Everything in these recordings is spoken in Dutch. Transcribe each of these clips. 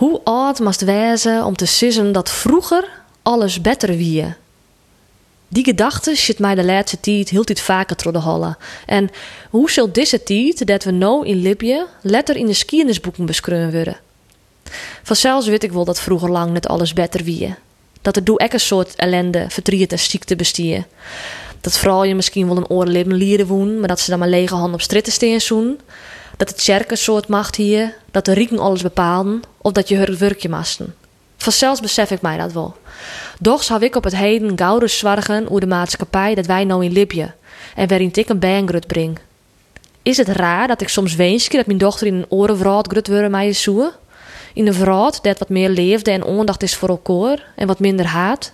Hoe oud moest wezen om te sissen dat vroeger alles beter wie? Die gedachte zit mij de laatste tijd heel tijd vaker door de holle. En hoe zal deze tijd dat we nou in Libië letter in de geschiedenisboeken beschreven worden? Vanzelfs weet ik wel dat vroeger lang net alles beter wie. Dat er doe ek een soort ellende, verdriet en ziekte bestien. Dat vrouwen misschien wel een oorlip en lieren woen, maar dat ze dan maar lege handen op stritten steen zoen. Dat de tjerk een soort macht hier, dat de rieken alles bepaalden, of dat je hurk werkje masten. Vanzelfs besef ik mij dat wel. Doch zou ik op het heden gouden zwargen over de maatschappij dat wij nou in Libië, en waarin ik een bijengrut breng. Is het raar dat ik soms weenske dat mijn dochter in een orenvraat grut worden mij is zoe? In een vrouwt dat wat meer leefde en ondacht is voor elkaar en wat minder haat.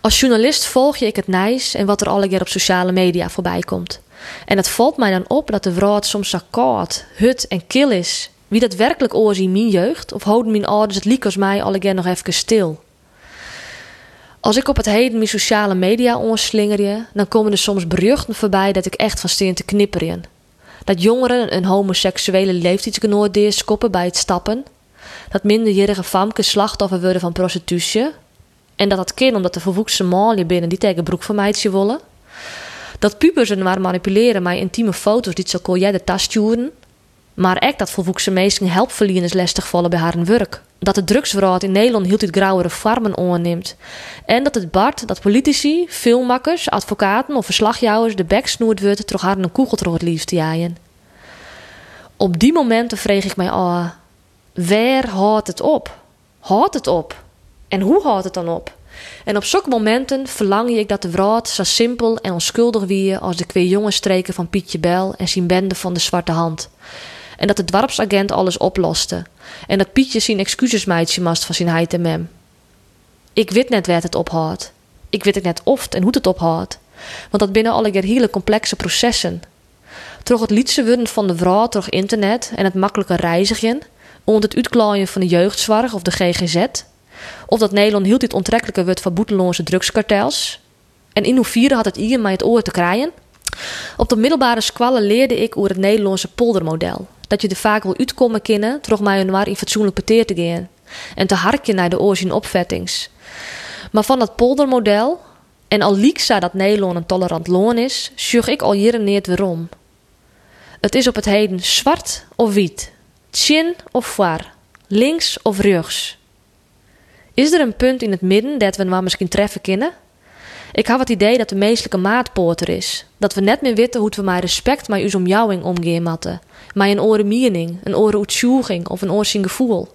Als journalist volg je ik het nijs en wat er alle keer op sociale media voorbij komt. En het valt mij dan op dat de vrouwt soms zo koud, hut en kil is. Wie dat werkelijk oorzien in mijn jeugd of houden mijn ouders het liek als mij alle keer nog even stil. Als ik op het heden mijn sociale media ontslinger je, dan komen er soms berichten voorbij dat ik echt van steen te knipperen. Dat jongeren een homoseksuele leeftijdsgenoot deerskoppen bij het stappen. Dat minderjarige famke slachtoffer worden van prostitutie. En dat dat kind omdat de verwoekse maalje binnen die tegen broek van meidje willen. Dat pubers en maar manipuleren mijn intieme foto's die zo kon jij de tas sturen. Maar echt dat verwoekse meisjes helpverlieners lastig vallen bij haar werk. Dat de drugsraad in Nederland hield het grauwere farmen onneemt. En dat het bart dat politici, filmmakers, advocaten of verslagjouwers de bek snoerd wordt door haar een koegel door het liefst te jaaien. Op die momenten vreeg ik mij waar houdt het op? Houdt het op? En hoe houdt het dan op? En op zulke momenten verlang ik dat de wraad zo simpel en onschuldig wie als de twee jonge streken van Pietje Bel en zijn bende van de Zwarte Hand. En dat de dwarpsagent alles oploste. En dat Pietje zijn excuses meidje mast van zijn heid en mem. Ik weet net waar het ophoudt. Ik weet het net of en hoe het ophoudt. Want dat binnen alle keer hele complexe processen. Door het lietse worden van de wraad door internet en het makkelijke reizigen. Onder het uitklaaien van de jeugdzorg of de GGZ. Of dat Nederland hield dit onttrekkelijke wordt van boeteloze drugskartels. En in hoeverre had het hier mij het oor te krijgen? Op de middelbare squallen leerde ik over het Nederlandse poldermodel. Dat je er vaak wil uitkomen kunnen, trog mij een waar in fatsoenlijk peteer te gaan. En te harken naar de oorzien opvettings. Maar van dat poldermodel, en al liek zei dat Nederland een tolerant loon is, zucht ik al hier en neer waarom. Het is op het heden zwart of wit, tjin of vaar, links of rechts. Is er een punt in het midden dat we maar misschien treffen kunnen? Ik had het idee dat de meestelijke maatpoorter is. Dat we net meer weten hoe we met respect met uw omjouwing omgaan moeten. Met een oren mening, een oren uitzoeging of een oorzien gevoel.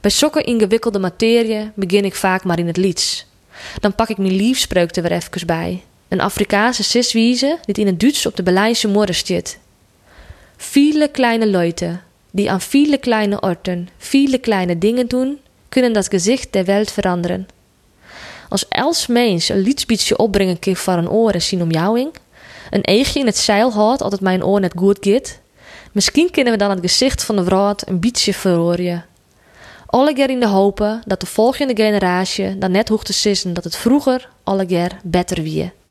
Bij zulke ingewikkelde materie begin ik vaak maar in het lieds. Dan pak ik mijn liefspreuk er weer even bij. Een Afrikaanse siswieze die in het Duits op de Berlijnse modder zit. Viele kleine leute, die aan viele kleine orten, viele kleine dingen doen, kunnen dat gezicht der wereld veranderen. Als Els meens een lietsbietje opbrengen kan van een oren zien omjouwing, een eegje in het zeil houdt altijd mijn oor net goed gaat, misschien kunnen we dan het gezicht van de wraad een beetje verhoren. Alle keer in de hopen dat de volgende generatie dan net hoeft te sissen dat het vroeger alle keer beter wie.